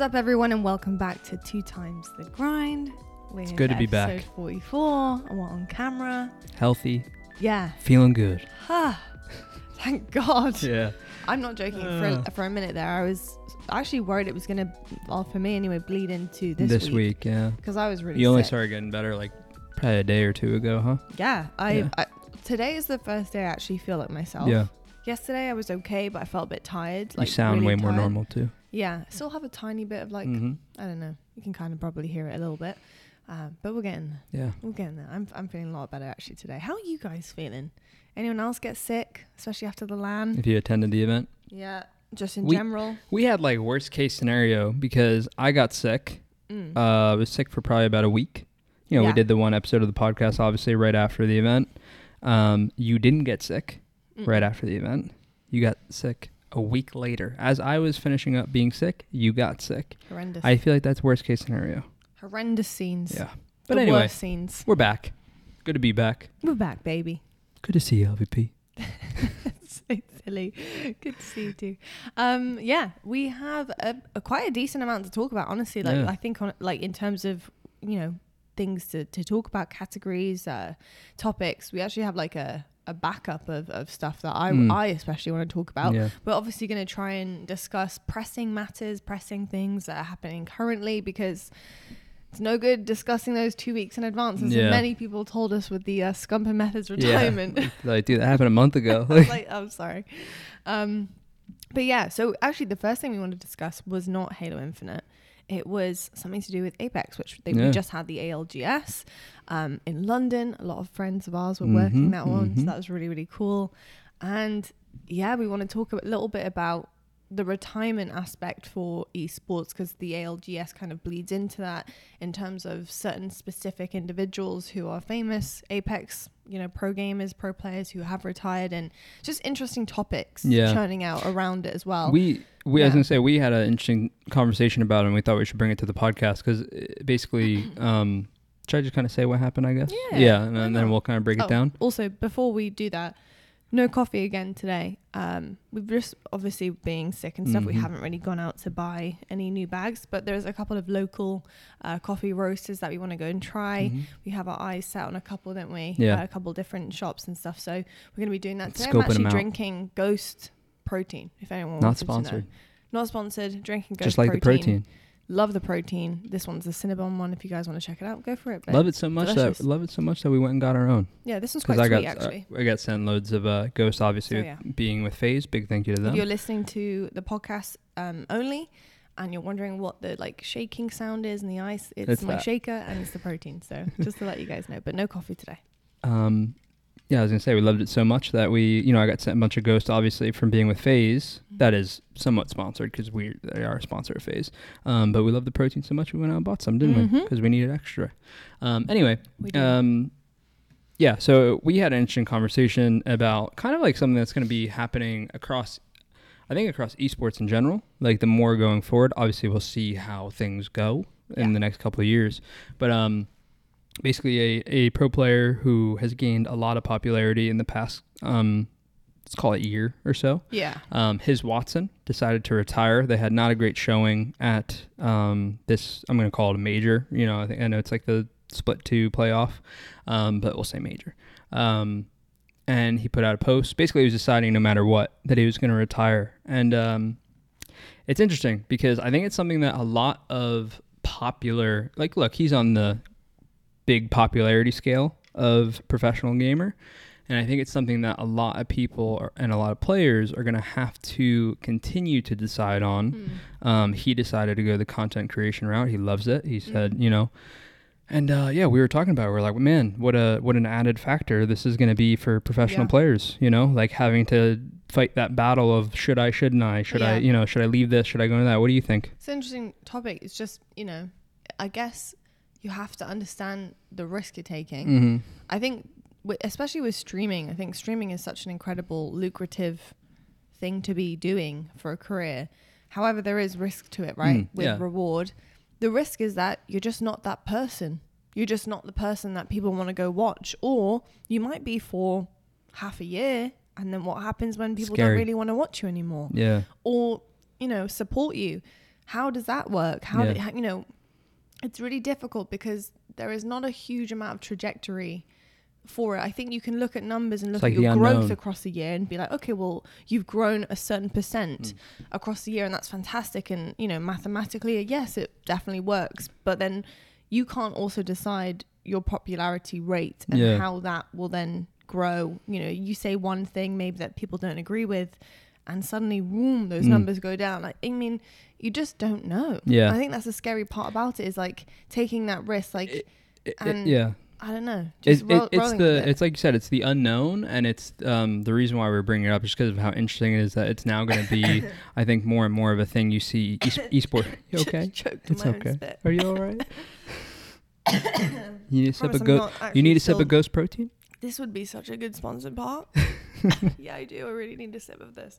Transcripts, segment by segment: is up, everyone, and welcome back to Two Times the Grind. It's good to be back. Episode 44, I'm on camera. Healthy. Yeah. Feeling good. Thank God. Yeah. I'm not joking. For a minute there, I was actually worried it was going to, well, for me anyway, bleed into this week, yeah. Because I was really sick. You only started getting better like probably a day or two ago, huh? Yeah. I today is the first day I actually feel like myself. Yeah. Yesterday I was okay, but I felt a bit tired. Like, you sound really way more normal too. Yeah. I still have a tiny bit of like, I don't know. You can kind of probably hear it a little bit. But we're getting there. Yeah. We're getting there. I'm feeling a lot better actually today. How are you guys feeling? Anyone else get sick, especially after the LAN? If you attended the event? Yeah, just in general. We had like worst case scenario because I got sick. I was sick for probably about a week. You know, we did the one episode of the podcast, obviously, right after the event. You didn't get sick right after the event. You got sick a week later. As I was finishing up being sick, you got sick. Horrendous. I feel like that's worst case scenario. Horrendous scenes. Yeah. But anyway, worst scenes. We're back. Good to be back. We're back, baby. Good to see you, LVP. So silly. Good to see you too. Yeah, we have a quite a decent amount to talk about, honestly. Like, I think on, like, in terms of, you know, things to talk about, categories, topics, we actually have like a backup of stuff that I especially want to talk about. Yeah. We're obviously going to try and discuss pressing things that are happening currently, because it's no good discussing those 2 weeks in advance, as many people told us with the Scump and Methods retirement. Yeah. Like, dude, that happened a month ago. I'm sorry. But yeah, so actually the first thing we wanted to discuss was not Halo Infinite. It was something to do with Apex, which we just had the ALGS in London. A lot of friends of ours were working that one, so that was really, really cool. And yeah, we want to talk a little bit about the retirement aspect for esports, because the ALGS kind of bleeds into that in terms of certain specific individuals who are famous Apex, you know, pro gamers, pro players who have retired, and just interesting topics churning out around it as well. We I was gonna say, we had an interesting conversation about it, and we thought we should bring it to the podcast, because basically should I just kind of say what happened, I guess? And then we'll kind of break it down. Also, before we do that, no coffee again today. We've just, obviously being sick and stuff, we haven't really gone out to buy any new bags, but there's a couple of local coffee roasters that we want to go and try. We have our eyes set on a couple, don't we? A couple different shops and stuff. So we're going to be doing that today. I'm actually drinking Ghost protein, if anyone wants to know. Not sponsored. Not sponsored. Drinking Ghost protein. Just like the protein. Love the protein. This one's the Cinnabon one. If you guys want to check it out, go for it. Love it so much that we went and got our own. Yeah, this one's quite sweet, actually. I got sent loads of Ghost, obviously, being with FaZe. Big thank you to them. If you're listening to the podcast only, and you're wondering what the like shaking sound is in the ice, it's my shaker and it's the protein. So just to let you guys know, but no coffee today. Yeah, I was going to say, we loved it so much that we, you know, I got sent a bunch of Ghosts, obviously, from being with FaZe. That is somewhat sponsored, because they are a sponsor of FaZe. But we loved the protein so much, we went out and bought some, didn't we? Because we needed extra. Anyway, yeah, so we had an interesting conversation about kind of like something that's going to be happening across, I think, across esports in general. Like, the more going forward, obviously, we'll see how things go in the next couple of years. But, basically a pro player who has gained a lot of popularity in the past, let's call it year or so. Yeah. His Watson decided to retire. They had not a great showing at this, I'm going to call it a major. You know, I know it's like the split two playoff, but we'll say major. And he put out a post. Basically, he was deciding no matter what that he was going to retire. And it's interesting, because I think it's something that a lot of popular, like, look, he's on the big popularity scale of professional gamer, and I think it's something that a lot of people and a lot of players are going to have to continue to decide on. He decided to go the content creation route. He loves it, he said, you know, and yeah, we were talking about it. We're like, man, what an added factor this is going to be for professional players, you know, like having to fight that battle of should I you know, should I leave this, should I go into that? What do you think? It's an interesting topic. It's just, you know, I guess you have to understand the risk you're taking. I think, especially with streaming, I think streaming is such an incredible, lucrative thing to be doing for a career. However, there is risk to it, right? With reward. The risk is that you're just not that person. You're just not the person that people want to go watch. Or you might be for half a year, and then what happens when people don't really want to watch you anymore? Yeah. Or, you know, support you. how does that work? How do you know? It's really difficult because there is not a huge amount of trajectory for it. I think you can look at numbers and look at your growth across a year and be like, okay, well, you've grown a certain percent across the year, and that's fantastic. And, you know, mathematically, yes, it definitely works. But then you can't also decide your popularity rate and how that will then grow. You know, you say one thing maybe that people don't agree with, and suddenly, boom, those numbers go down. Like, I mean, you just don't know. Yeah. I think that's the scary part about it, is like taking that risk. Like, I don't know. Just it's like you said, it's the unknown, and it's the reason why we're bringing it up is because of how interesting it is that it's now going to be, I think, more and more of a thing you see. Esport. You okay? It's okay. Are you all right? You need a sip of Ghost protein? This would be such a good sponsored part. Yeah, I do. I really need a sip of this.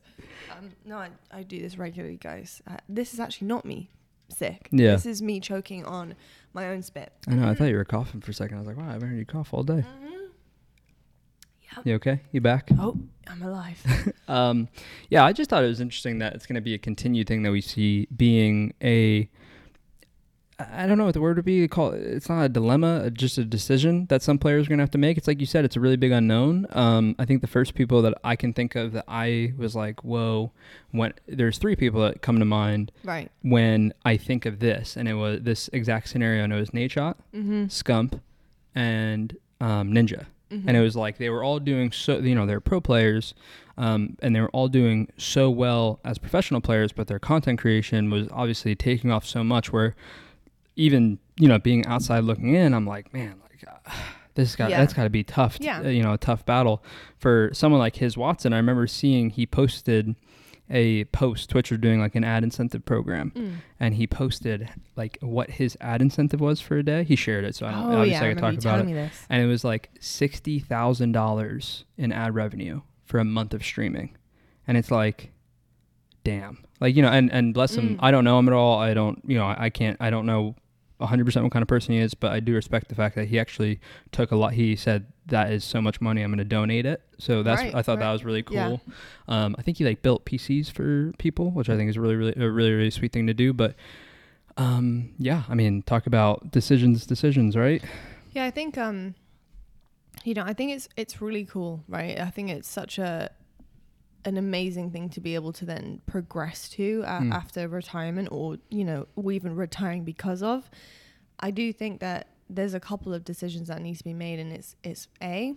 No, I do this regularly, guys. This is actually not me sick. Yeah. This is me choking on my own spit. I know. I thought you were coughing for a second. I was like, wow, I haven't heard you cough all day. Mm-hmm. Yep. You okay? You back? Oh, I'm alive. Yeah, I just thought it was interesting that it's going to be a continued thing that we see being a... I don't know what the word would be. It's not a dilemma, just a decision that some players are going to have to make. It's like you said, it's a really big unknown. I think the first people that I can think of that I was like, whoa, there's three people that come to mind when I think of this. And it was this exact scenario. And it was Nadeshot, Scump, and Ninja. Mm-hmm. And it was like they were all doing so, you know, they're pro players, and they were all doing so well as professional players, but their content creation was obviously taking off so much where... even, you know, being outside looking in, I'm like, man, like that's got to be tough. You know, a tough battle for someone like his Watson. I remember seeing he posted a post. Twitch were doing like an ad incentive program, and he posted like what his ad incentive was for a day. He shared it, so I don't, obviously I can talk about it. And it was like $60,000 in ad revenue for a month of streaming, and it's like, damn. Like, you know, and bless him, I don't know him at all. I don't, you know, I don't know 100% what kind of person he is, but I do respect the fact that he actually took a lot. He said, that is so much money, I'm going to donate it. So that's, I thought that was really cool. Yeah. I think he like built PCs for people, which I think is a really sweet thing to do. But yeah, I mean, talk about decisions, right? Yeah, I think, you know, I think it's really cool, right? I think it's such an amazing thing to be able to then progress to after retirement, or, you know, or even retiring because of. I do think that there's a couple of decisions that need to be made, and it's A,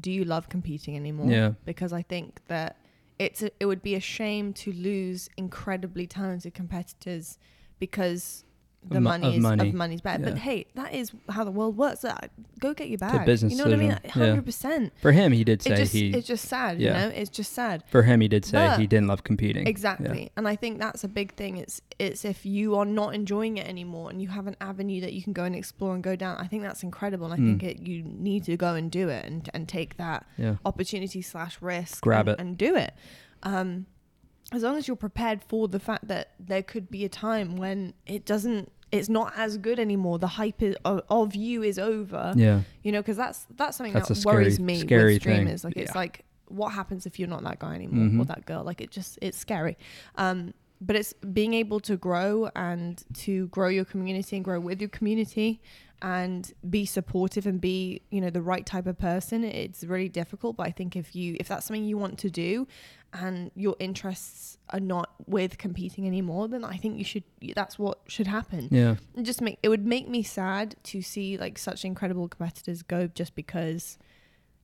do you love competing anymore? Yeah. Because I think that it would be a shame to lose incredibly talented competitors because the money's bad. Yeah. But hey, that is how the world works. Go get your bag. You know what I mean? 100%. Yeah. For him, he did say it's just sad, you know? It's just sad. For him, he did say he didn't love competing. Exactly. Yeah. And I think that's a big thing. It's if you are not enjoying it anymore and you have an avenue that you can go and explore and go down, I think that's incredible. And I think you need to go and do it and take that opportunity /risk. Grab it. And do it. As long as you're prepared for the fact that there could be a time when it's not as good anymore. The hype of you is over. Yeah. You know, because that's something that worries me with streamers. Thing. Like, it's like, what happens if you're not that guy anymore or that girl? Like, it's scary. But it's being able to grow and to grow your community and grow with your community and be supportive and be, you know, the right type of person. It's really difficult, but I think if that's something you want to do and your interests are not with competing anymore, then I think that's what should happen. Yeah. It would make me sad to see like such incredible competitors go just because,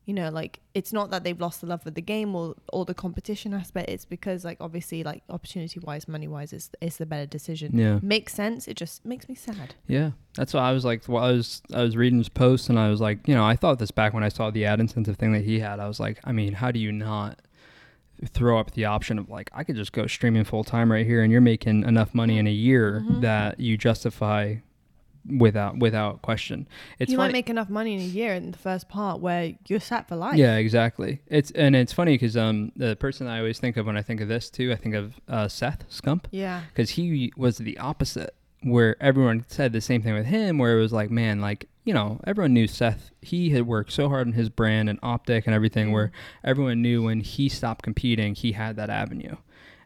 you know, like it's not that they've lost the love of the game or the competition aspect. It's because like obviously like opportunity wise, money wise is the better decision. Yeah. Makes sense. It just makes me sad. Yeah. That's why I was like, I was reading his post and I was like, you know, I thought this back when I saw the ad incentive thing that he had. I was like, I mean, how do you not throw up the option of like, I could just go streaming full time right here and you're making enough money in a year that you justify without question. It's you funny. Might make enough money in a year in the first part where you're set for life. Yeah, exactly. It's funny because the person I always think of when I think of this too, I think of Seth Scump. Yeah. Because he was the opposite, where everyone said the same thing with him, where it was like, man, like, you know, everyone knew Seth. He had worked so hard on his brand and optic and everything, where everyone knew when he stopped competing, he had that avenue.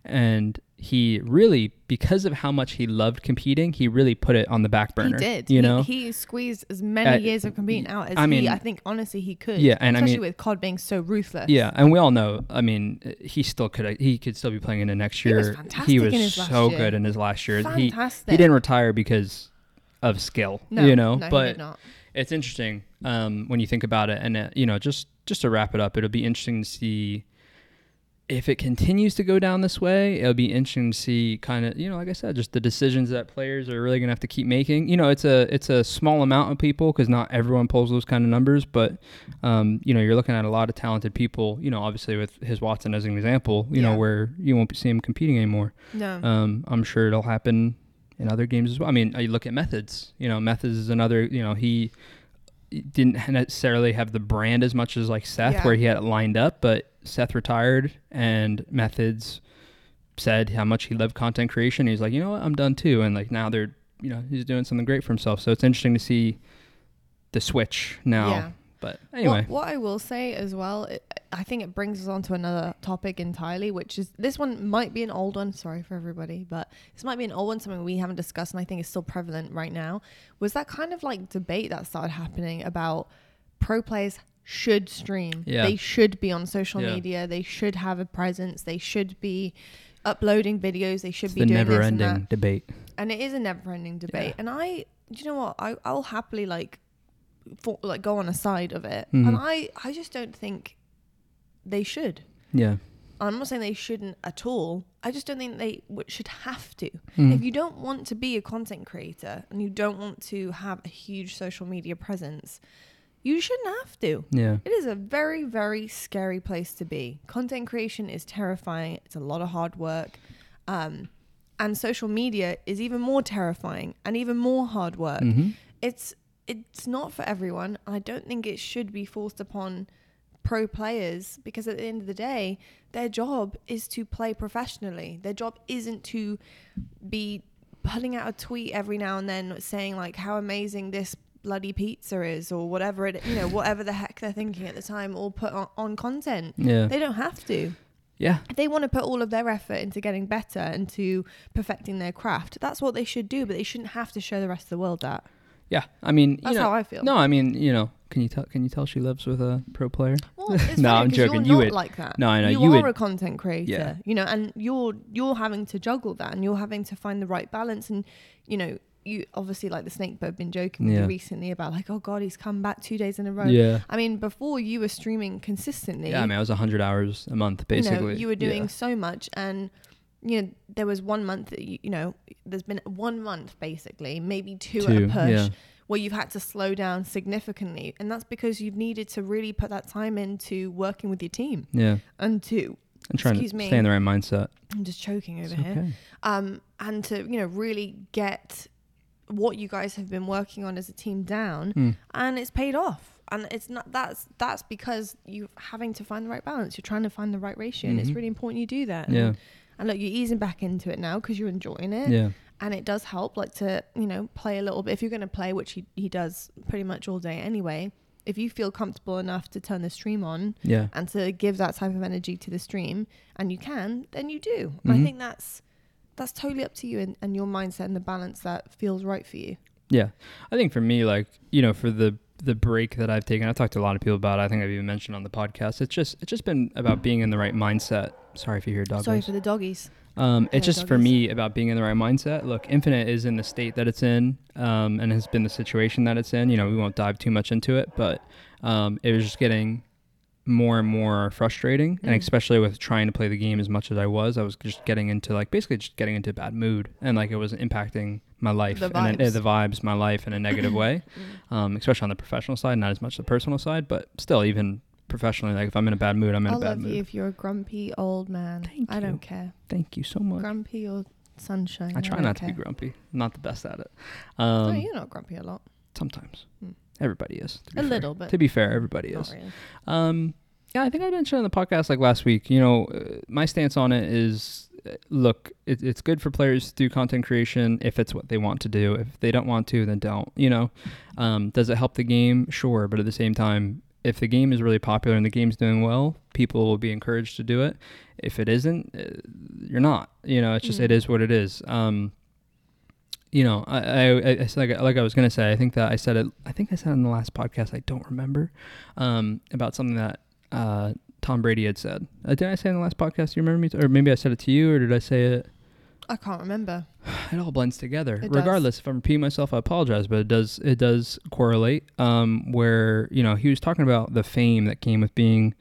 And he really, because of how much he loved competing, he really put it on the back burner. He did. You know? He squeezed as many years of competing out as I think, honestly, he could. Yeah, and especially with COD being so ruthless. Yeah, and we all know, I mean, he could still be playing in the next year. He was fantastic good in his last year. Fantastic. He didn't retire because of skill, but he did not. It's interesting when you think about it. And, just to wrap it up, it'll be interesting to see. If it continues to go down this way, it'll be interesting to see kind of, like I said, just the decisions that players are really going to have to keep making. It's a small amount of people because not everyone pulls those kind of numbers. But, you're looking at a lot of talented people, obviously with his Watson as an example, you know, where you won't see him competing anymore. No. I'm sure it'll happen in other games as well. I mean, you look at Methods. Methods is another, he didn't necessarily have the brand as much as like Seth where he had it lined up, but Seth retired and Methods said how much he loved content creation. He's like, I'm done too. And like now they're, he's doing something great for himself. So it's interesting to see the switch now. Yeah. But anyway. What I will say as well, I think it brings us on to another topic entirely, which is this one might be an old one. Sorry for everybody, but this might be an old one, something we haven't discussed and I think is still prevalent right now, was that kind of like debate that started happening about pro players should stream. Yeah. They should be on social media. They should have a presence. They should be uploading videos. They should be doing this and that. It's a never-ending debate. And it is a never-ending debate. Yeah. And I'll happily like go on a side of it. Mm-hmm. And I just don't think they should. Yeah. I'm not saying they shouldn't at all. I just don't think they should have to. Mm. If you don't want to be a content creator and you don't want to have a huge social media presence, you shouldn't have to. Yeah. It is a very, very scary place to be. Content creation is terrifying. It's a lot of hard work. And social media is even more terrifying and even more hard work. Mm-hmm. It's not for everyone. I don't think it should be forced upon pro players because at the end of the day, their job is to play professionally. Their job isn't to be putting out a tweet every now and then saying like how amazing this bloody pizza is or whatever it whatever the heck they're thinking at the time, or put on content. Yeah. They don't have to. Yeah. If they want to put all of their effort into getting better and to perfecting their craft, that's what they should do, but they shouldn't have to show the rest of the world that. Yeah. I mean, that's how I feel. No, I mean, can you tell she lives with a pro player? Well, it's no, I'm joking. You're not like that. No, I know. You are a content creator, and you're having to juggle that and you're having to find the right balance. And, you obviously, like the snake bird, been joking with you recently about like, oh God, he's come back 2 days in a row. Yeah. I mean, before you were streaming consistently. Yeah, I mean, I was 100 hours a month, basically. You were doing so much. And, there was 1 month, that there's been 1 month, basically, maybe two at a push where you've had to slow down significantly. And that's because you've needed to really put that time into working with your team. Yeah. And to stay in the right mindset. I'm just choking over here. And to, really get what you guys have been working on as a team down, and it's paid off. And it's not that's because you're having to find the right balance. You're trying to find the right ratio, and it's really important you do that. Yeah. And look, you're easing back into it now because you're enjoying it. Yeah. And it does help, like to play a little bit if you're going to play, which he does pretty much all day anyway. If you feel comfortable enough to turn the stream on and to give that type of energy to the stream, and you can, then you do. Mm-hmm. I think that's totally up to you and your mindset and the balance that feels right for you. Yeah. I think for me, like, for the break that I've taken, I've talked to a lot of people about it. I think I've even mentioned on the podcast. It's just been about being in the right mindset. Sorry if you hear doggies. Sorry for the doggies. It's just doggies. For me about being in the right mindset. Look, Infinite is in the state that it's in, and has been the situation that it's in. We won't dive too much into it, but it was just getting more and more frustrating, and especially with trying to play the game as much as I was just getting into a bad mood, and like it was impacting my life and the vibes, my life in a negative way, especially on the professional side, not as much the personal side, but still even professionally, like if I'm in a bad mood, I'm in a bad mood. I love you if you're a grumpy old man. Thank you. I don't care. Thank you so much. Grumpy or sunshine. I try not to be grumpy. I'm not the best at it. No, you're not grumpy a lot. Sometimes. Everybody is. A little bit. To be fair, everybody is. Really. Yeah, I think I mentioned on the podcast like last week, my stance on it is, look, it's good for players to do content creation if it's what they want to do. If they don't want to, then don't. Does it help the game? Sure. But at the same time, if the game is really popular and the game's doing well, people will be encouraged to do it. If it isn't, you're not. You know, it's just it is what it is. You know, I was gonna say, I think that I said it. I think I said in the last podcast. I don't remember about something that Tom Brady had said. Did I say in the last podcast? Do you remember me? Or maybe I said it to you, or did I say it? I can't remember. It all blends together. Regardless, if I'm repeating myself, I apologize, but it does correlate. Where, you know, he was talking about the fame that came with being,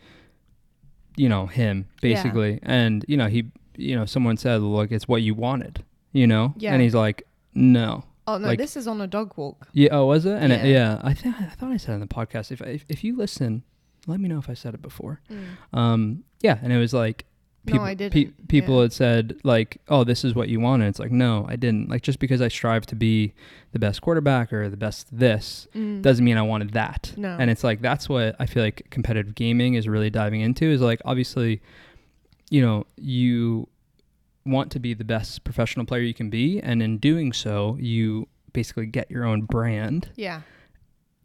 you know, him basically, and you know someone said, look, it's what you wanted, you know, and he's like, no. Oh no, like, this is on a dog walk. Yeah. Oh, was it? And yeah, I thought I said it in the podcast. If you listen, let me know if I said it before. Yeah, and it was like. People, no, I didn't. People had said, like, oh, this is what you wanted. It's like, no, I didn't. Like, just because I strive to be the best quarterback or the best this doesn't mean I wanted that. No. And it's like, that's what I feel like competitive gaming is really diving into, is like, obviously, you know, you want to be the best professional player you can be. And in doing so, you basically get your own brand. Yeah.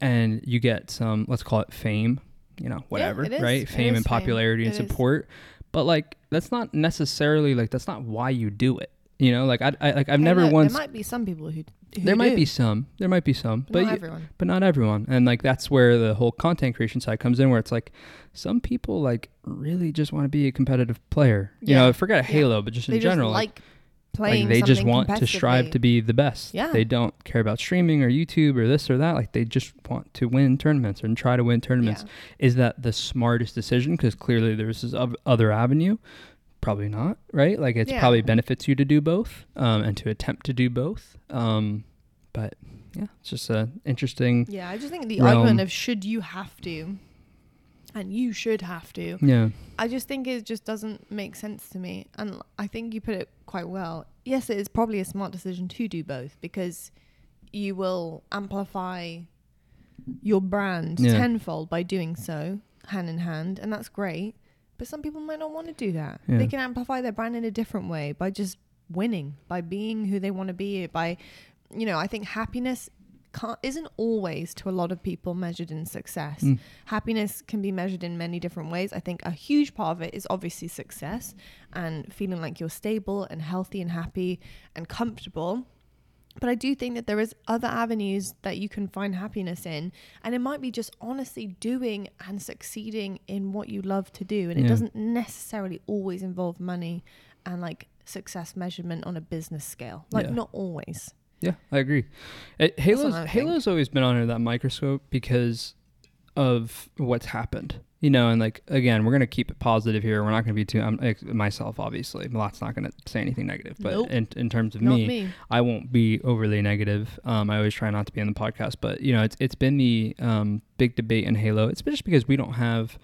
And you get some, let's call it fame, you know, whatever, yeah, right? Fame and popularity and support. But like, that's not necessarily like, that's not why you do it. You know, like I've never once. There might be some people who there do. Might be some. There might be some, but not everyone. But not everyone. And like, that's where the whole content creation side comes in, where it's like, some people like really just want to be a competitive player. Yeah. You know, forget Halo, but just they in just general, like playing. Like they just want to strive to be the best. Yeah. They don't care about streaming or YouTube or this or that. Like they just want to win tournaments and try to win tournaments. Yeah. Is that the smartest decision? Because clearly there's this other avenue. Probably not, right? Like it probably benefits you to do both and to attempt to do both. But yeah, it's just an interesting. Yeah, I just think the argument of should you have to, and you should have to. Yeah. I just think it just doesn't make sense to me. And I think you put it quite well. Yes, it is probably a smart decision to do both because you will amplify your brand tenfold by doing so, hand in hand. And that's great. But some people might not want to do that. Yeah. They can amplify their brand in a different way by just winning, by being who they want to be, by, you know, I think happiness isn't always, to a lot of people, measured in success. Happiness can be measured in many different ways. I think a huge part of it is obviously success and feeling like you're stable and healthy and happy and comfortable. But I do think that there is other avenues that you can find happiness in, and it might be just honestly doing and succeeding in what you love to do. And it doesn't necessarily always involve money and like success measurement on a business scale, like not always. Yeah, I agree. Halo's always been under that microscope because of what's happened, you know. And like, again, we're going to keep it positive here. We're not going to be too, myself, obviously, Lot's not going to say anything negative, but in terms of me, I won't be overly negative. I always try not to be on the podcast, but you know, it's been the big debate in Halo. It's just because we don't have,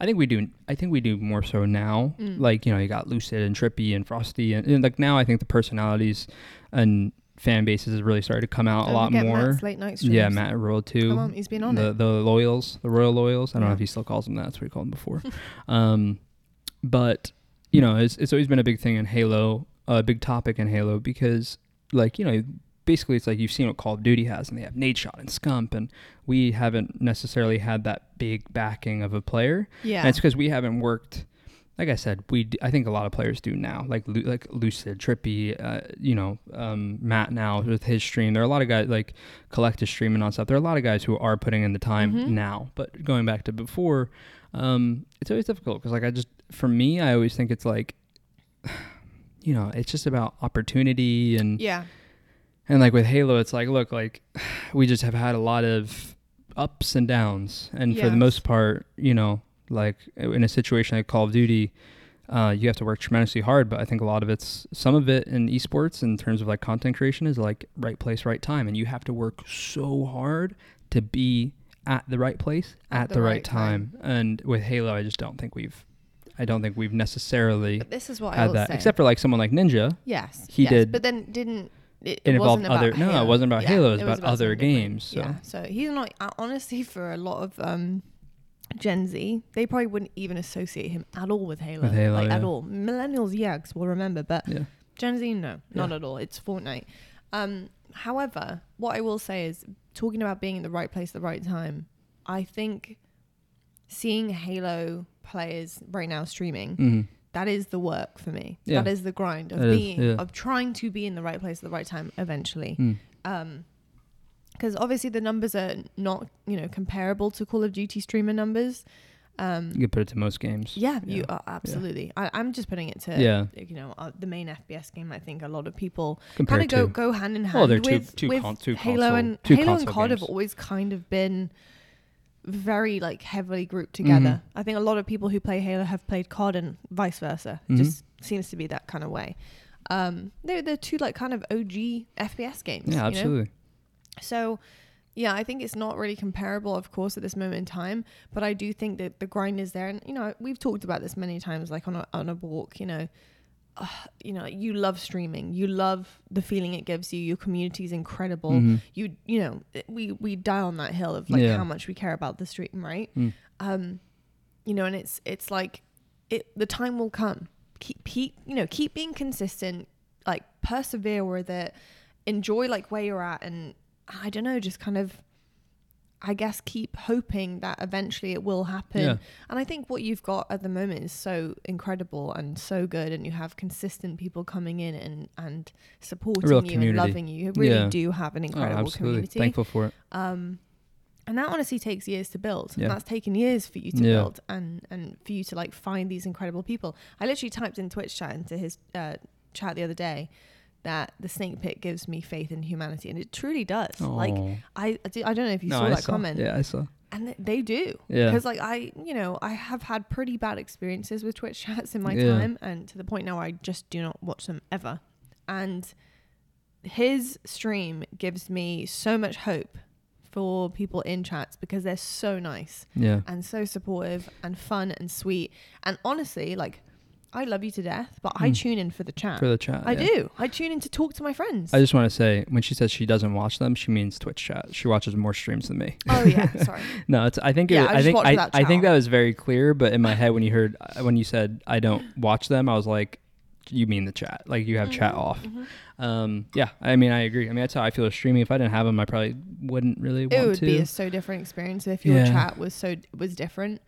I think we do more so now. Like, you know, you got Lucid and Trippy and Frosty and like now I think the personalities and fan bases has really started to come out a lot more. Matt's late night streams. Yeah, Matt Royal too. Come on, he's been on it. The Loyals, the Royal Loyals. I don't know if he still calls them that. That's what he called them before. But you know, it's always been a big thing in Halo, a big topic in Halo, because like, you know, basically it's like you've seen what Call of Duty has, and they have Nadeshot and Scump, and we haven't necessarily had that big backing of a player. Yeah, and it's because we haven't worked. Like I said, I think a lot of players do now, like Lucid, Trippy, you know, Matt now with his stream. There are a lot of guys, like Collective streaming on stuff. There are a lot of guys who are putting in the time now. But going back to before, it's always difficult because, like, for me, I always think it's like, you know, it's just about opportunity. And, and like with Halo, it's like, look, like we just have had a lot of ups and downs. And for the most part, you know, like in a situation like Call of Duty, you have to work tremendously hard, but I think a lot of some of it in esports in terms of like content creation is like right place, right time. And you have to work so hard to be at the right place at the right time. And with Halo, I just don't think we've necessarily but this is what had I will that say. Except for like someone like Ninja. Yes. He did. But then didn't. It wasn't about Halo. No, it wasn't about Halo. It was about other games. So. Yeah. So he's not, honestly, for a lot of, Gen Z, they probably wouldn't even associate him at all with Halo. Like at all. Millennials, will remember, but Gen Z, no, not at all. It's Fortnite. However, what I will say is, talking about being in the right place at the right time, I think seeing Halo players right now streaming, that is the work for me. Yeah. That is the grind of of trying to be in the right place at the right time eventually. Because obviously the numbers are not, you know, comparable to Call of Duty streamer numbers. You could put it to most games. You are absolutely. I'm just putting it to you know, the main FPS game. I think a lot of people kind of go hand in hand. Well, they're with Halo and Halo and COD games. Have always kind of been very like heavily grouped together. I think a lot of people who play Halo have played COD and vice versa. It just seems to be that kind of way. They're two like kind of OG FPS games. Yeah, absolutely. You know? So, yeah, I think it's not really comparable, of course, at this moment in time. But I do think that the grind is there. And, you know, we've talked about this many times, like on a walk, you know, you love streaming. You love the feeling it gives you. Your community is incredible. You know, we die on that hill of like how much we care about the stream, right? You know, and it's like the time will come. Keep being consistent, like persevere with it. Enjoy like where you're at, and I don't know, just kind of, I guess, keep hoping that eventually it will happen. And I think what you've got at the moment is so incredible and so good, and you have consistent people coming in and supporting you community. And loving you. You really do have an incredible community. Thankful for it. And that honestly takes years to build. And that's taken years for you to build and for you to like find these incredible people. I literally typed in Twitch chat into his chat the other day that the snake pit gives me faith in humanity, and it truly does. Aww. Like I don't know if you saw that comment. Yeah, I saw. And they do. Yeah. Because like I have had pretty bad experiences with Twitch chats in my time, and to the point now where I just do not watch them ever. And his stream gives me so much hope for people in chats because they're so nice, and so supportive and fun and sweet. And honestly, like, I love you to death, but I tune in for the chat. I do. I tune in to talk to my friends. I just want to say, when she says she doesn't watch them, she means Twitch chat. She watches more streams than me. Oh yeah, sorry. No, it's, I think that was very clear. But in my head, when you said I don't watch them, I was like, you mean the chat? Like you have chat off. Yeah, I mean, I agree. I mean, that's how I feel with streaming. If I didn't have them, I probably wouldn't really want to. It would be a so different experience if your chat was different.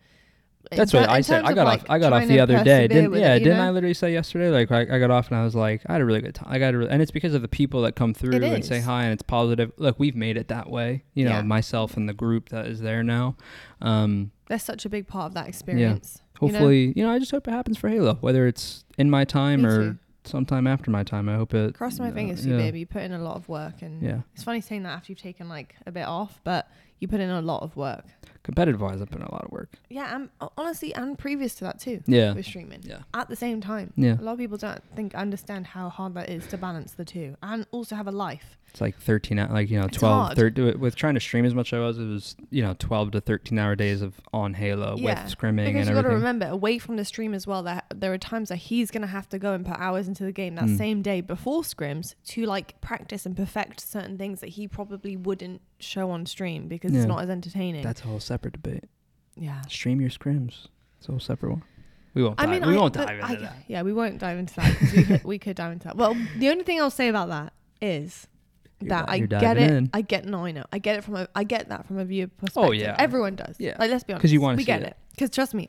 That's what I said. I got off the other day. Didn't I literally say yesterday? Like I got off and I was like, I had a really good time. And it's because of the people that come through and say hi, and it's positive. Look, we've made it that way. You know, myself and the group that is there now. That's such a big part of that experience. Yeah. Hopefully, you know, I just hope it happens for Halo, whether it's in my time or sometime after my time. I hope it. Cross my fingers, too, baby. You put in a lot of work, and it's funny saying that after you've taken like a bit off, but you put in a lot of work. Competitive wise, I've put in a lot of work. Yeah, honestly, and previous to that too. Yeah. With streaming. Yeah. At the same time. Yeah. A lot of people don't understand how hard that is to balance the two and also have a life. It's like 13 hours, like, you know, it's 12, 13, with trying to stream as much as I was, it was, you know, 12 to 13 hour days of on Halo with scrimming and everything. Because you've got to remember, away from the stream as well, that there are times that he's going to have to go and put hours into the game that same day before scrims to like practice and perfect certain things that he probably wouldn't show on stream because it's not as entertaining. That's a whole separate debate. Yeah. Stream your scrims. It's a whole separate one. We won't dive into that. Yeah, we won't dive into that because we could dive into that. Well, the only thing I'll say about that is I get that from a viewer perspective. Oh yeah. Everyone does. Yeah. Like, let's be honest. Because you want to see it. We get it. Because trust me.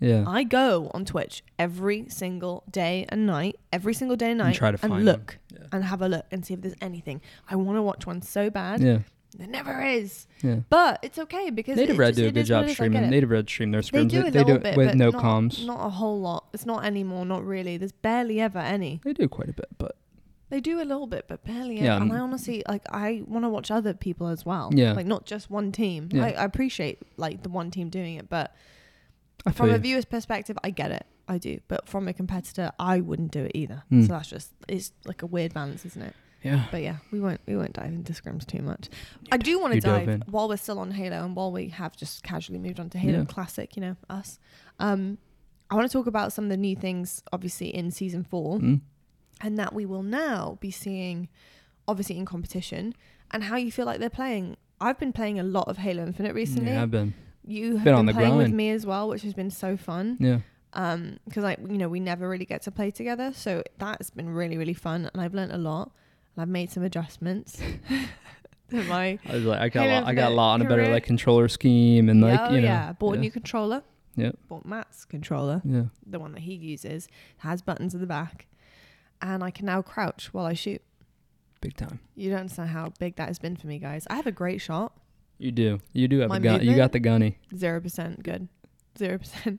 Yeah. I go on Twitch every single day and night, and try to find and look and have a look and see if there's anything. I want to watch one so bad. Yeah. There never is. Yeah. But it's okay because Native Red do a good job streaming. Native Red stream their scrims. They do a little bit with no comms. Not a whole lot. It's not anymore. Not really. There's barely ever any. They do quite a bit, but. They do a little bit, but barely. Yeah. And I honestly, like, I want to watch other people as well. Yeah. Like, not just one team. Yeah. I appreciate, like, the one team doing it, but from a viewer's perspective, I get it. I do. But from a competitor, I wouldn't do it either. So that's just, it's like a weird balance, isn't it? Yeah. But yeah, we won't dive into scrims too much. I do want to dive while we're still on Halo and while we have just casually moved on to Halo Classic, you know, us. I want to talk about some of the new things, obviously, in Season 4. And that we will now be seeing, obviously, in competition, and how you feel like they're playing. I've been playing a lot of Halo Infinite recently. Yeah, I've been. You have been playing with me as well, which has been so fun. Yeah. Because we never really get to play together, so that's been really, really fun, and I've learned a lot, and I've made some adjustments. my I was like, I got a lot on a better like controller scheme and like bought a new controller. Yeah, bought Matt's controller. Yeah, the one that he uses has buttons at the back, and I can now crouch while I shoot. Big time. You don't understand how big that has been for me, guys. I have a great shot. You do. You do have my a gun. You got the gunny. 0% good. 0%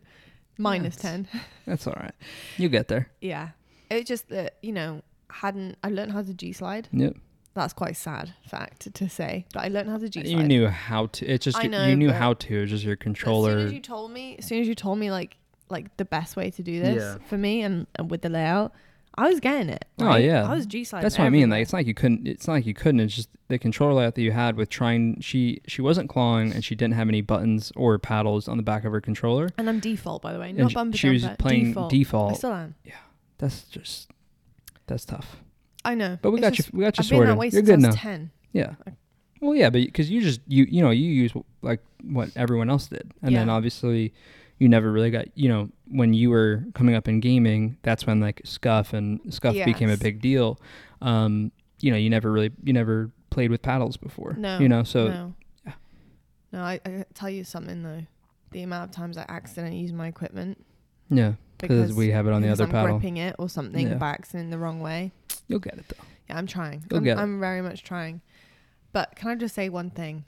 minus 10. That's all right. You get there. Yeah. It's just that, you know, I learned how to G slide. Yep. That's quite sad fact to say, but I learned how to G slide. You knew how to. It's just you knew how to. It's just your controller. As soon as you told me like the best way to do this for me and with the layout, I was getting it. Like, oh yeah, I was G sliding. That's what I mean. Like it's not like you couldn't. It's just the controller layout that you had with trying. She wasn't clawing and she didn't have any buttons or paddles on the back of her controller. And I'm default, by the way, not bumper. She was playing default. I still am. Yeah, that's tough. I know. But we got you sorted. I've been that way since I was 10. Yeah. Well, yeah, but because you use like what everyone else did, and then obviously. You never really got, you know, when you were coming up in gaming, that's when like Scuff became a big deal. You know, you never played with paddles before. No. You know, so. No, yeah. No, I tell you something though. The amount of times I accidentally use my equipment. Yeah. Because we have it on the other paddle. I'm gripping it or something by accident the wrong way. You'll get it though. Yeah, I'm trying. I'm very much trying. But can I just say one thing?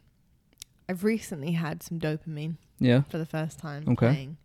I've recently had some dopamine. Yeah. For the first time playing.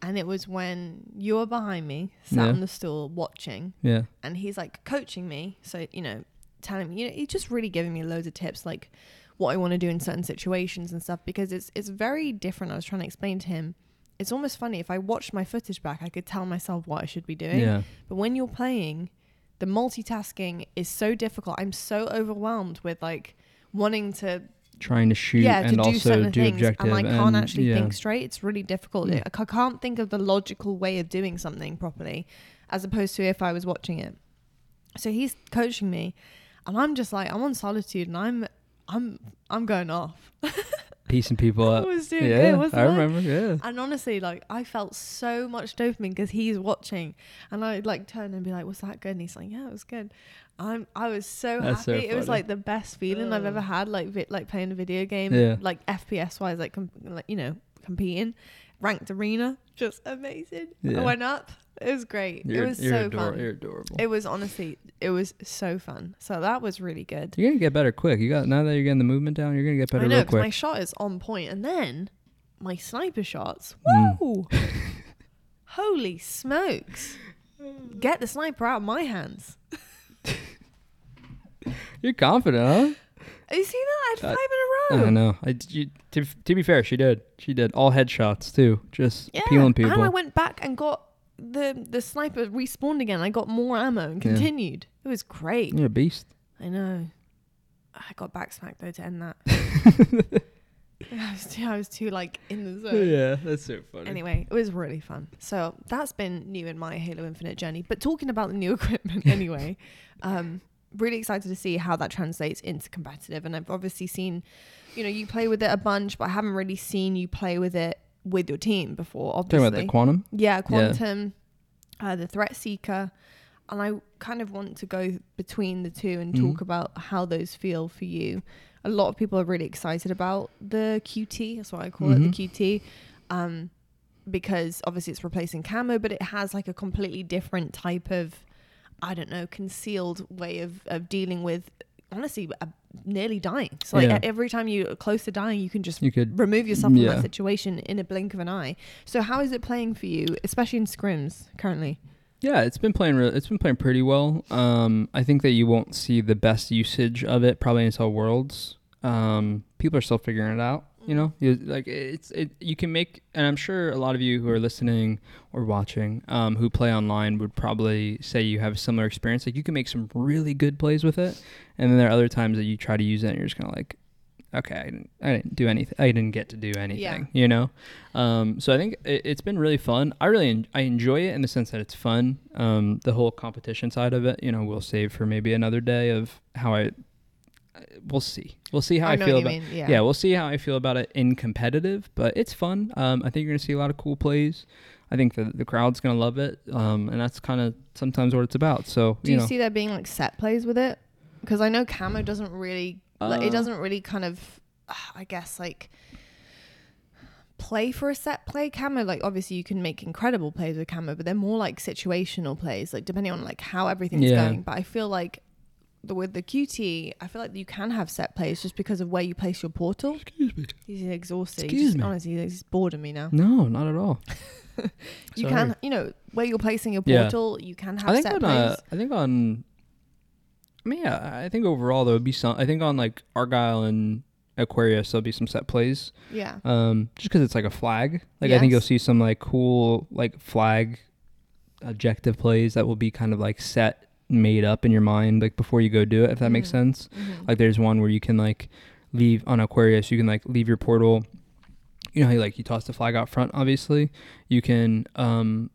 And it was when you were behind me, sat on the stool watching. Yeah. And he's like coaching me. So, you know, telling me, you know, he's just really giving me loads of tips, like what I want to do in certain situations and stuff, because it's very different. I was trying to explain to him. It's almost funny. If I watched my footage back, I could tell myself what I should be doing. Yeah. But when you're playing, the multitasking is so difficult. I'm so overwhelmed with like wanting to trying to shoot and also do objective, and I can't actually think straight. It's really difficult. Yeah. I can't think of the logical way of doing something properly, as opposed to if I was watching it. So he's coaching me, and I'm just like, I'm on Solitude, and I'm going off, piecing people up. I was doing good, wasn't I? I remember, yeah. And honestly, like I felt so much dopamine because he's watching, and I'd like turn and be like, "Was that good?" And he's like, "Yeah, it was good." I was so That's happy. So it was like the best feeling I've ever had, like playing a video game, like FPS wise, competing, ranked arena, just amazing. Yeah. I went up. It was great. It was so fun. You're adorable. It was so fun. So that was really good. You're gonna get better quick. Now that you're getting the movement down, you're gonna get better real quick. My shot is on point, and then my sniper shots. Woo! Holy smokes! Get the sniper out of my hands. You're confident, huh? You see that? I had 5 in a row. I know. To be fair, she did. She did all headshots too. Just peeling people. And I went back and got the sniper respawned again. I got more ammo and continued. It was great. You're a beast. I know. I got backsmacked though to end that. I was too like in the zone. Yeah, that's so funny. Anyway, it was really fun. So that's been new in my Halo Infinite journey. But talking about the new equipment anyway. Really excited to see how that translates into competitive, and I've obviously seen, you know, you play with it a bunch, but I haven't really seen you play with it with your team before. Obviously, talking about the quantum, the threat seeker, and I kind of want to go between the two and talk about how those feel for you. A lot of people are really excited about the QT. That's what I call it, the QT, because obviously it's replacing camo, but it has like a completely different type of, I don't know, concealed way of dealing with, honestly, nearly dying. So like every time you're close to dying, you could remove yourself from that situation in a blink of an eye. So how is it playing for you, especially in scrims currently? Yeah, it's been playing pretty well. I think that you won't see the best usage of it probably until Worlds. People are still figuring it out. You know, like you can make, and I'm sure a lot of you who are listening or watching, who play online would probably say you have a similar experience. Like you can make some really good plays with it. And then there are other times that you try to use it and you're just kind of like, okay, I didn't do anything. I didn't get to do anything, you know? So I think it's been really fun. I enjoy it in the sense that it's fun. The whole competition side of it, you know, we'll save for maybe another day of how We'll see how I feel about it. Yeah, we'll see how I feel about it in competitive, but it's fun. I think you're going to see a lot of cool plays. I think the crowd's going to love it, and that's kind of sometimes what it's about. So, do you see there being like set plays with it? Because I know camo doesn't really Like, it doesn't really kind of, I guess, like, play for a set play. Camo, like, obviously you can make incredible plays with camo, but they're more like situational plays, like depending on like how everything's going. But I feel like with the QT, I feel like you can have set plays just because of where you place your portal. Excuse me. He's exhausted. Excuse me. Honestly, he's bored of me now. No, not at all. You can, you know, where you're placing your portal, you can have set plays. I think overall there would be some. I think on like Argyle and Aquarius there'll be some set plays. Yeah. Just because it's like a flag. Like I think you'll see some like cool like flag objective plays that will be kind of like set made up in your mind like before you go do it, if that makes sense. Like there's one where you can like leave on Aquarius, you can like leave your portal. You know how you, like, you toss the flag out front, obviously. You can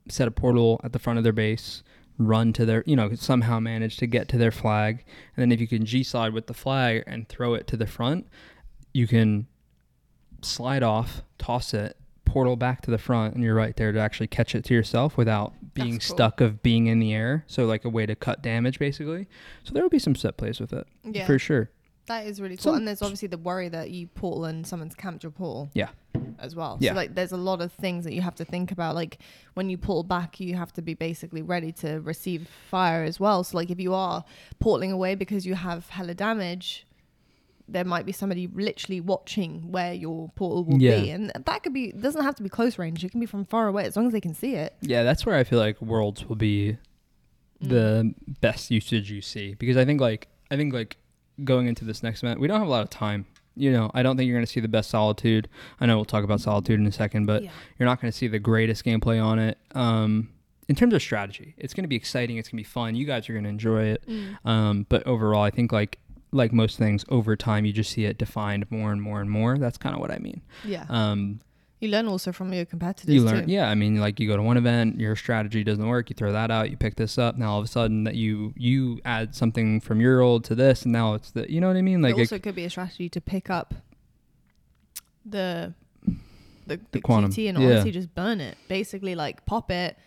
set a portal at the front of their base, run to their, you know, somehow manage to get to their flag. And then if you can G-slide with the flag and throw it to the front, you can slide off, toss it, portal back to the front, and you're right there to actually catch it to yourself without being stuck of being in the air. So, like, a way to cut damage, basically. So there will be some set plays with it, for sure. That is really cool. And there's obviously the worry that you portal and someone's camped your portal. Yeah. As well. Yeah. So like there's a lot of things that you have to think about. Like when you portal back, you have to be basically ready to receive fire as well. So like if you are portaling away because you have hella damage, there might be somebody literally watching where your portal will be. And that could be, doesn't have to be close range. It can be from far away as long as they can see it. Yeah, that's where I feel like Worlds will be the best usage you see. Because I think going into this next event, we don't have a lot of time. You know, I don't think you're going to see the best Solitude. I know we'll talk about Solitude in a second, but you're not going to see the greatest gameplay on it. In terms of strategy, it's going to be exciting. It's going to be fun. You guys are going to enjoy it. But overall, I think like most things, over time, you just see it defined more and more and more. That's kind of what I mean. Yeah. You learn also from your competitors. You learn, too. Yeah. I mean, like you go to one event, your strategy doesn't work. You throw that out. You pick this up. Now all of a sudden that you add something from your old to this, and now it's the, you know what I mean? Like it also could be a strategy to pick up the quantum QT and honestly just burn it. Basically, like pop it.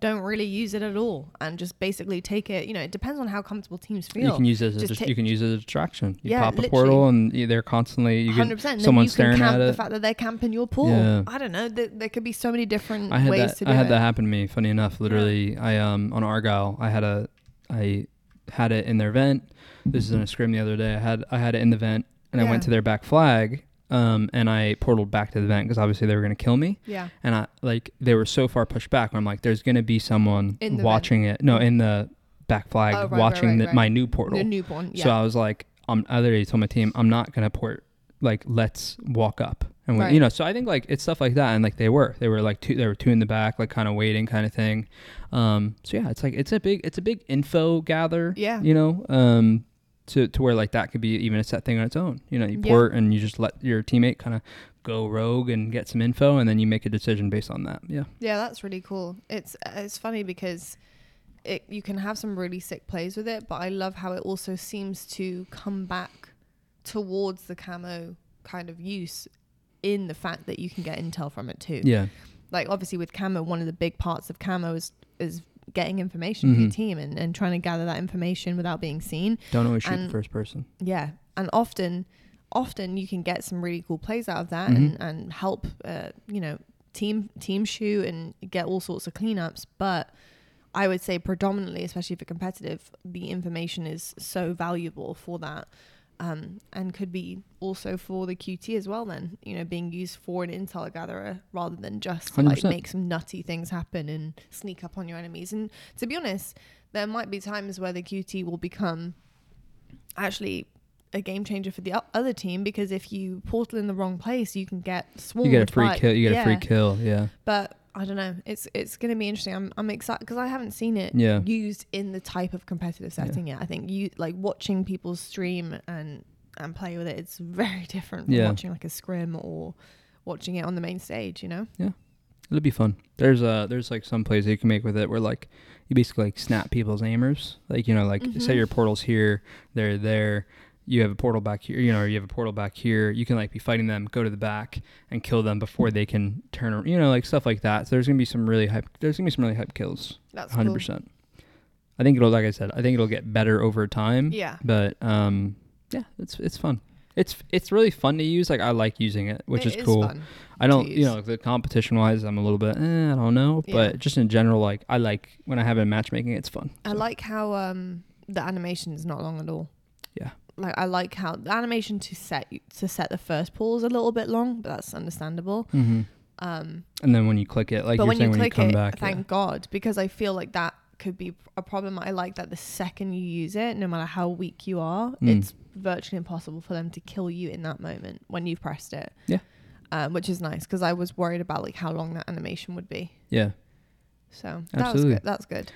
Don't really use it at all, and just basically take it. You know, it depends on how comfortable teams feel. You can use it as a distraction. You pop a portal, and they're constantly 100%. Someone's staring at it. The fact that they're camping your pool. Yeah. I don't know. There could be so many different ways to do it. I had that happen to me. Funny enough, literally, I on Argyle, I had it in their vent. This is in a scrim the other day. I had it in the vent, and I went to their back flag. And I portaled back to the vent because obviously they were going to kill me. Yeah. And I they were so far pushed back. Where I'm like, there's going to be someone watching it. No, in the back flag, my new portal. The new one. Yeah. So I was like, I literally told my team, I'm not going to port. Like, let's walk up. And we, you know, so I think like it's stuff like that. And like they were like two. There were two in the back, like kind of waiting, kind of thing. So yeah, it's like it's a big info gather. Yeah. You know. To where like that could be even a set thing on its own. You know, you port and you just let your teammate kind of go rogue and get some info, and then you make a decision based on that. Yeah, that's really cool. It's funny because you can have some really sick plays with it, but I love how it also seems to come back towards the camo kind of use in the fact that you can get intel from it too. Yeah. Like obviously with camo, one of the big parts of camo is getting information for your team and trying to gather that information without being seen. Don't always shoot in first person. Yeah. And often you can get some really cool plays out of that and help, you know, team shoot and get all sorts of cleanups. But I would say predominantly, especially for competitive, the information is so valuable for that. And could be also for the QT as well then, you know, being used for an intel gatherer rather than just to, like, make some nutty things happen and sneak up on your enemies. And to be honest, there might be times where the QT will become actually a game changer for the other team, because if you portal in the wrong place, you can get swarmed. You get a free kill. You get a free kill. Yeah. But I don't know. It's going to be interesting. I'm excited because I haven't seen it used in the type of competitive setting yet. I think watching people stream and play with it, it's very different from watching like a scrim or watching it on the main stage, you know? Yeah. It'll be fun. There's like some plays that you can make with it where like you basically like snap people's aimers. Like, you know, like say your portal's here, they're there. You have a portal back here, you know, or you have a portal back here. You can like be fighting them, go to the back and kill them before they can turn around, you know, like stuff like that. So there's going to be some really hype kills. That's 100%. Cool. I think it'll, like I said, I think it'll get better over time. Yeah. But yeah, it's fun. It's really fun to use. Like, I like using it, which is cool. Fun I don't, you know, the competition wise, I'm a little bit, I don't know, yeah. But just in general, like, I like when I have it in matchmaking, it's fun. I like how the animation is not long at all. Yeah. Like, I like how the animation to set the first pull is a little bit long, but that's understandable. Mm-hmm. And then when you click it, like you're saying, when you come back, thank God, because I feel like that could be a problem. I like that the second you use it, no matter how weak you are, it's virtually impossible for them to kill you in that moment when you've pressed it. Yeah. Which is nice, because I was worried about like how long that animation would be. Yeah. So that's good.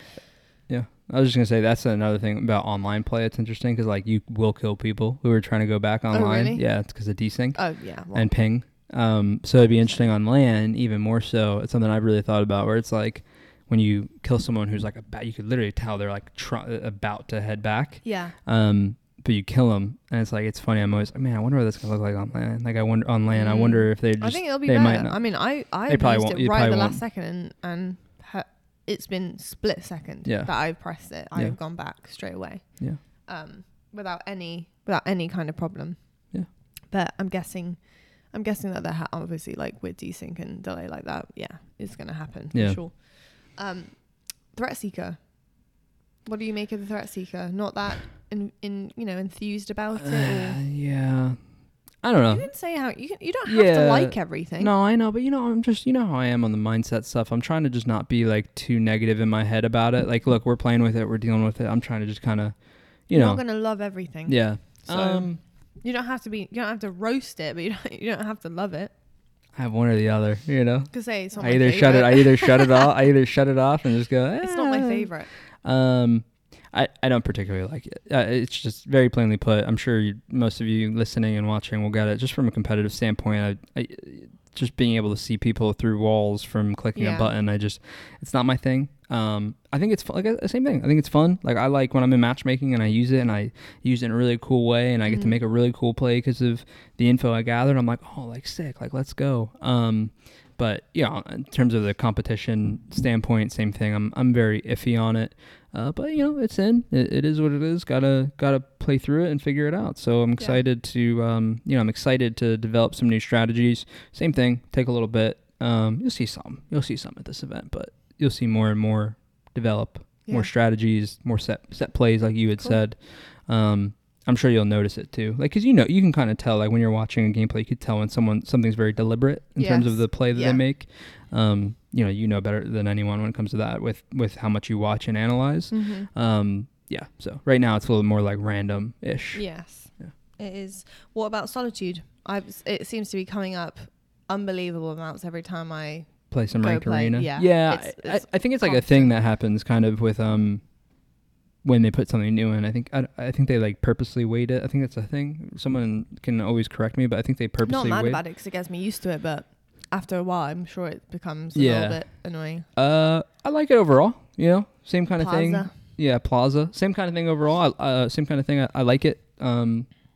Yeah. I was just gonna say, that's another thing about online play. It's interesting because like you will kill people who are trying to go back online. Oh, really? Yeah, it's because of desync. Oh yeah. Well, and ping. So it'd be interesting on LAN even more so. It's something I've really thought about, where it's like when you kill someone who's like about, you could literally tell they're like about to head back. Yeah. But you kill them, and it's like, it's funny. I'm always, man, I wonder what that's gonna look like on LAN. Like, I wonder on LAN, I wonder if they. Just, I think it'll be better. Might not. I mean, I probably used it right at the last second, and it's been split second that I've pressed it. I've gone back straight away. Yeah. Without any kind of problem. Yeah. But I'm guessing that obviously like with desync and delay like that, yeah, it's gonna happen for sure. Threat Seeker. What do you make of the Threat Seeker? Not that enthused about it. Yeah, I don't know. You didn't say how you don't have to like everything. No, I know, but I'm just, how I am on the mindset stuff. I'm trying to just not be like too negative in my head about it. Like, look, we're playing with it, we're dealing with it. I'm trying to just kind of, you're not gonna love everything. Yeah. So you don't have to be. You don't have to roast it, but you don't have to love it. I have one or the other, Because hey, it's not my favorite. I either shut it off and just go. It's not my favorite. I don't particularly like it. It's just very plainly put. I'm sure most of you listening and watching will get it. Just from a competitive standpoint, I just being able to see people through walls from clicking a button. It's not my thing. I think it's like the same thing. I think it's fun. Like, I like when I'm in matchmaking and I use it, and I use it in a really cool way, and I get to make a really cool play because of the info I gathered. I'm like, oh, like sick, like let's go. But in terms of the competition standpoint, same thing. I'm very iffy on it. But it's in. It is what it is. Gotta play through it and figure it out. So I'm excited to I'm excited to develop some new strategies. Same thing. Take a little bit. You'll see some at this event, but you'll see more and more develop, more strategies, more set plays, like you had said. I'm sure you'll notice it too, like, because you can kind of tell, like when you're watching a gameplay, you could tell when something's very deliberate in terms of the play that they make. Better than anyone when it comes to that, with how much you watch and analyze. Mm-hmm. So right now it's a little more like random-ish. Yes, it is. What about Solitude? It seems to be coming up unbelievable amounts every time I play some ranked arena. I think it's like a thing that happens kind of with when they put something new in. I think they like purposely wait it. I think that's a thing. Someone can always correct me, but I think they purposely wait. Not mad about it because it gets me used to it, but after a while, I'm sure it becomes a little bit annoying. I like it overall. Same kind of thing. Yeah, Plaza. Same kind of thing overall. Same kind of thing. I like it.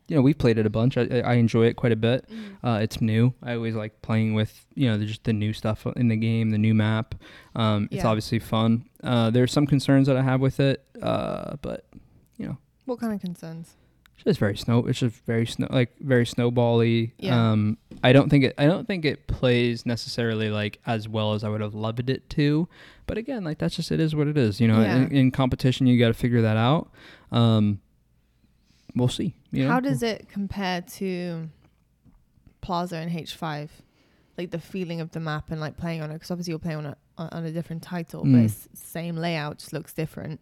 We've played it a bunch. I enjoy it quite a bit. It's new. I always like playing with, just the new stuff in the game, the new map. It's obviously fun. There's some concerns that I have with it, but. What kind of concerns? It's just very snowbally. Yeah. I don't think it plays necessarily like as well as I would have loved it to. But again, like that's just, it is what it is. In competition, you got to figure that out. We'll see. How does it compare to Plaza and H5? Like the feeling of the map and like playing on it, because obviously you're playing on a different title, but it's same layout, just looks different.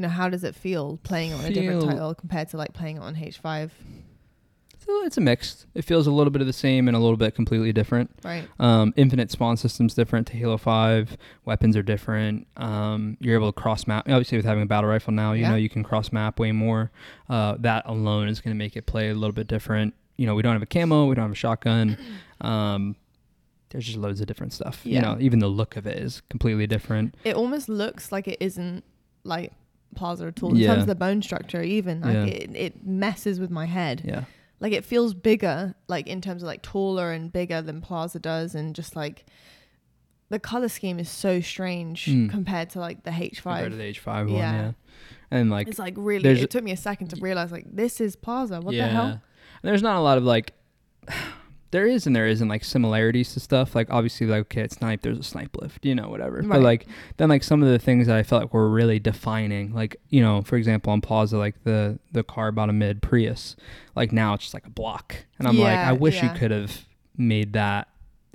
How does it feel playing on a different title compared to like playing on H5? So it's a mix. It feels a little bit of the same and a little bit completely different. Right. Infinite spawn system's different to Halo 5. Weapons are different. You're able to cross map. Obviously, with having a battle rifle now, you can cross map way more. That alone is going to make it play a little bit different. We don't have a camo. We don't have a shotgun. There's just loads of different stuff. Yeah. Even the look of it is completely different. It almost looks like it isn't like Plaza at all in terms of the bone structure. Even like it messes with my head. Yeah. Like it feels bigger, like in terms of like taller and bigger than Plaza does, and just like the color scheme is so strange compared to like the H5. Compared to the H5 one, yeah. And like, it's like really, it took me a second to realize like this is Plaza. What the hell? And there's not a lot of like, there is and there isn't like similarities to stuff. Like obviously like, okay, it's snipe, there's a snipe lift, you know, whatever. Right. But like, then like some of the things that I felt like were really defining, like, you know, for example, on Plaza, like the car bottom mid Prius, like now it's just like a block. And I'm like, I wish you could have made that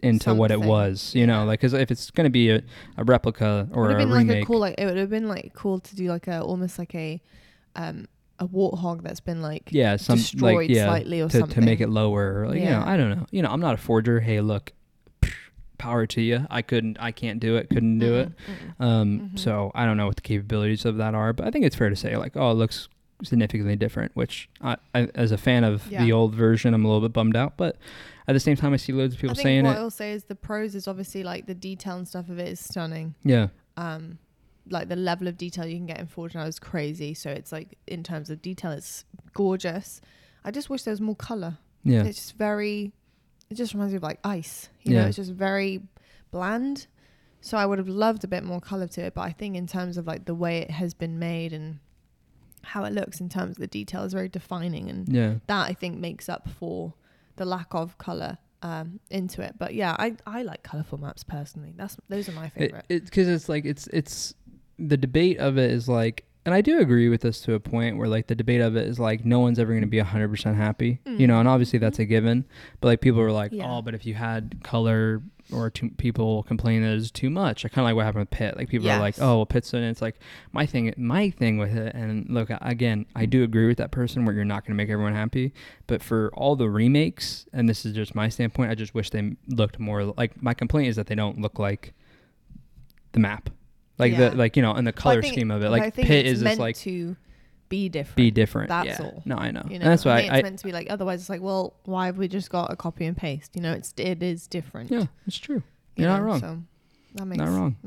into something. What it was, you know, like, because if it's going to be a replica or a remake, like a cool, like, it would have been like cool to do like a warthog that's been like destroyed like, slightly or something to make it lower, or like, you know, I don't know, you know, I'm not a forger. Hey, look, power to you. I couldn't do it. So I don't know what the capabilities of that are, but I think it's fair to say like, oh, it looks significantly different, which I as a fan of the old version, I'm a little bit bummed out, but at the same time I see loads of people saying it. What I'll say is the pros is obviously like the detail and stuff of it is stunning. Yeah. Like the level of detail you can get in Fortnite is crazy, so it's like in terms of detail it's gorgeous. I just wish there was more color. Yeah. It's just very, it just reminds me of like ice, you know, it's just very bland. So I would have loved a bit more color to it, but I think in terms of like the way it has been made and how it looks in terms of the detail is very defining, and that I think makes up for the lack of color into it. But yeah, I like colorful maps personally. Those are my favorite. Because it's like it's the debate of it is like, and I do agree with this to a point where like the debate of it is like no one's ever going to be 100% happy, you know, and obviously that's a given. But like people are like, oh, but if you had color, or people complain that it's too much. I kind of like what happened with Pitt. Like people are like, oh, well, Pitt's in it. It's like my thing with it. And look, again, I do agree with that person where you're not going to make everyone happy. But for all the remakes, and this is just my standpoint, I just wish they looked more like, my complaint is that they don't look like the map, like the, like, you know, and the color scheme of it. Like Pitt is just like to be different. That's all. No, I know. You know? And that's why it's meant to be like, otherwise it's like, well, why have we just got a copy and paste? You know, it is different. Yeah, it's true. You're not wrong. So that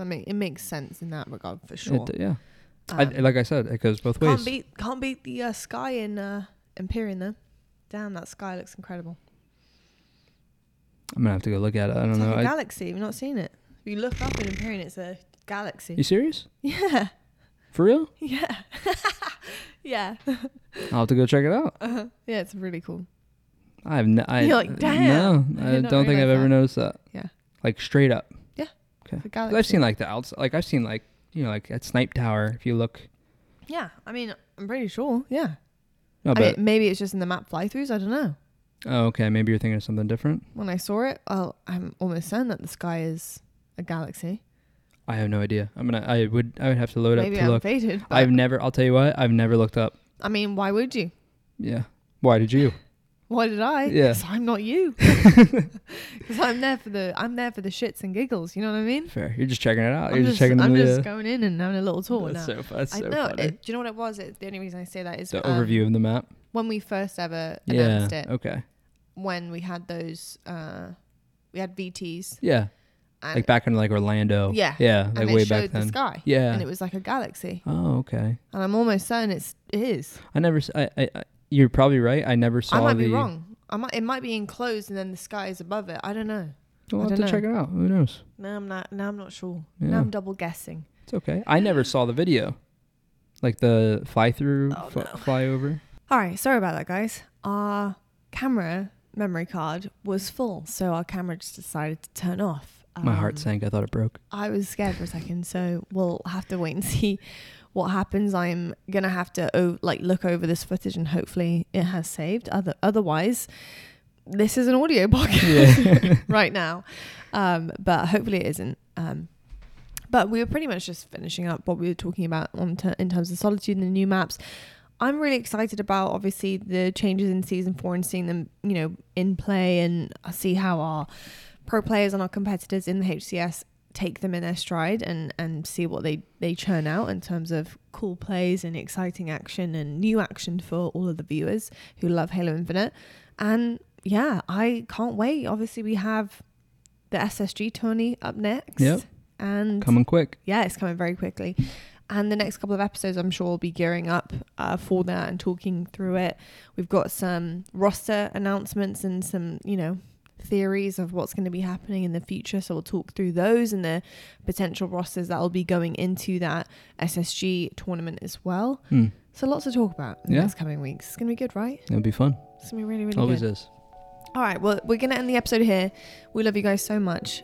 makes, it makes sense in that regard for sure. It, like I said, it goes both ways. Can't beat the sky in Empyrean though. Damn, that sky looks incredible. I'm gonna have to go look at it. I don't know. Like a galaxy. We've not seen it. If you look up in Empyrean, it's a galaxy. You serious? Yeah. For real? Yeah. Yeah. I'll have to go check it out. Yeah, it's really cool. You're like, damn. No, I don't think I've ever noticed that. Yeah. Like straight up. Yeah. Okay. I've seen like the outside, like I've seen like, you know, like at Snipe Tower, if you look. Yeah. I mean, I'm pretty sure. Yeah. I mean, maybe it's just in the map fly-throughs. I don't know. Oh, okay. Maybe you're thinking of something different. When I saw it, I'm almost certain that the sky is a galaxy. I have no idea. I would have to load up to look. Faded, I'll tell you what, I've never looked up. I mean, why would you? Yeah. Why did you? Why did I? Yeah. Because I'm not you. Because I'm there for the shits and giggles. You know what I mean? Fair. You're just checking it out. I'm just going in and having a little tour. That's so funny. Do you know what it was? The only reason I say that is the overview of the map. When we first ever announced it. Okay. When we had those, we had VTs. Yeah. And like back in like Orlando. Yeah. Yeah. Like and way back then. The sky. Yeah. And it was like a galaxy. Oh, okay. And I'm almost certain it is. I never. You're probably right. I never saw. I might be wrong. It might be enclosed and then the sky is above it. I don't know. We'll have to check it out. Who knows? Now I'm not sure. Yeah. Now I'm double guessing. It's okay. I never saw the video, like the fly through, flyover. All right. Sorry about that, guys. Our camera memory card was full, so our camera just decided to turn off. My heart sank. I thought it broke. I was scared for a second, so we'll have to wait and see what happens. I'm going to have to look over this footage and hopefully it has saved. Otherwise, this is an audio podcast right now. But hopefully it isn't. But we were pretty much just finishing up what we were talking about in terms of Solitude and the new maps. I'm really excited about, obviously, the changes in Season 4 and seeing them, you know, in play, and see how our pro players and our competitors in the HCS take them in their stride and see what they churn out in terms of cool plays and exciting action and new action for all of the viewers who love Halo Infinite. And yeah, I can't wait. Obviously, we have the SSG tourney up next. Yep. And coming quick. Yeah, it's coming very quickly. And the next couple of episodes, I'm sure, will be gearing up for that and talking through it. We've got some roster announcements and some, you know, theories of what's going to be happening in the future. So we'll talk through those and the potential rosters that will be going into that SSG tournament as well. Mm. So lots to talk about in the next coming weeks. It's going to be good, right? It'll be fun. It's going to be really, really good. Always is. All right. Well, we're going to end the episode here. We love you guys so much.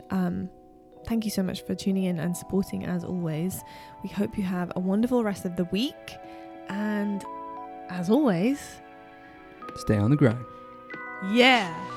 Thank you so much for tuning in and supporting as always. We hope you have a wonderful rest of the week. And as always, stay on the grind. Yeah.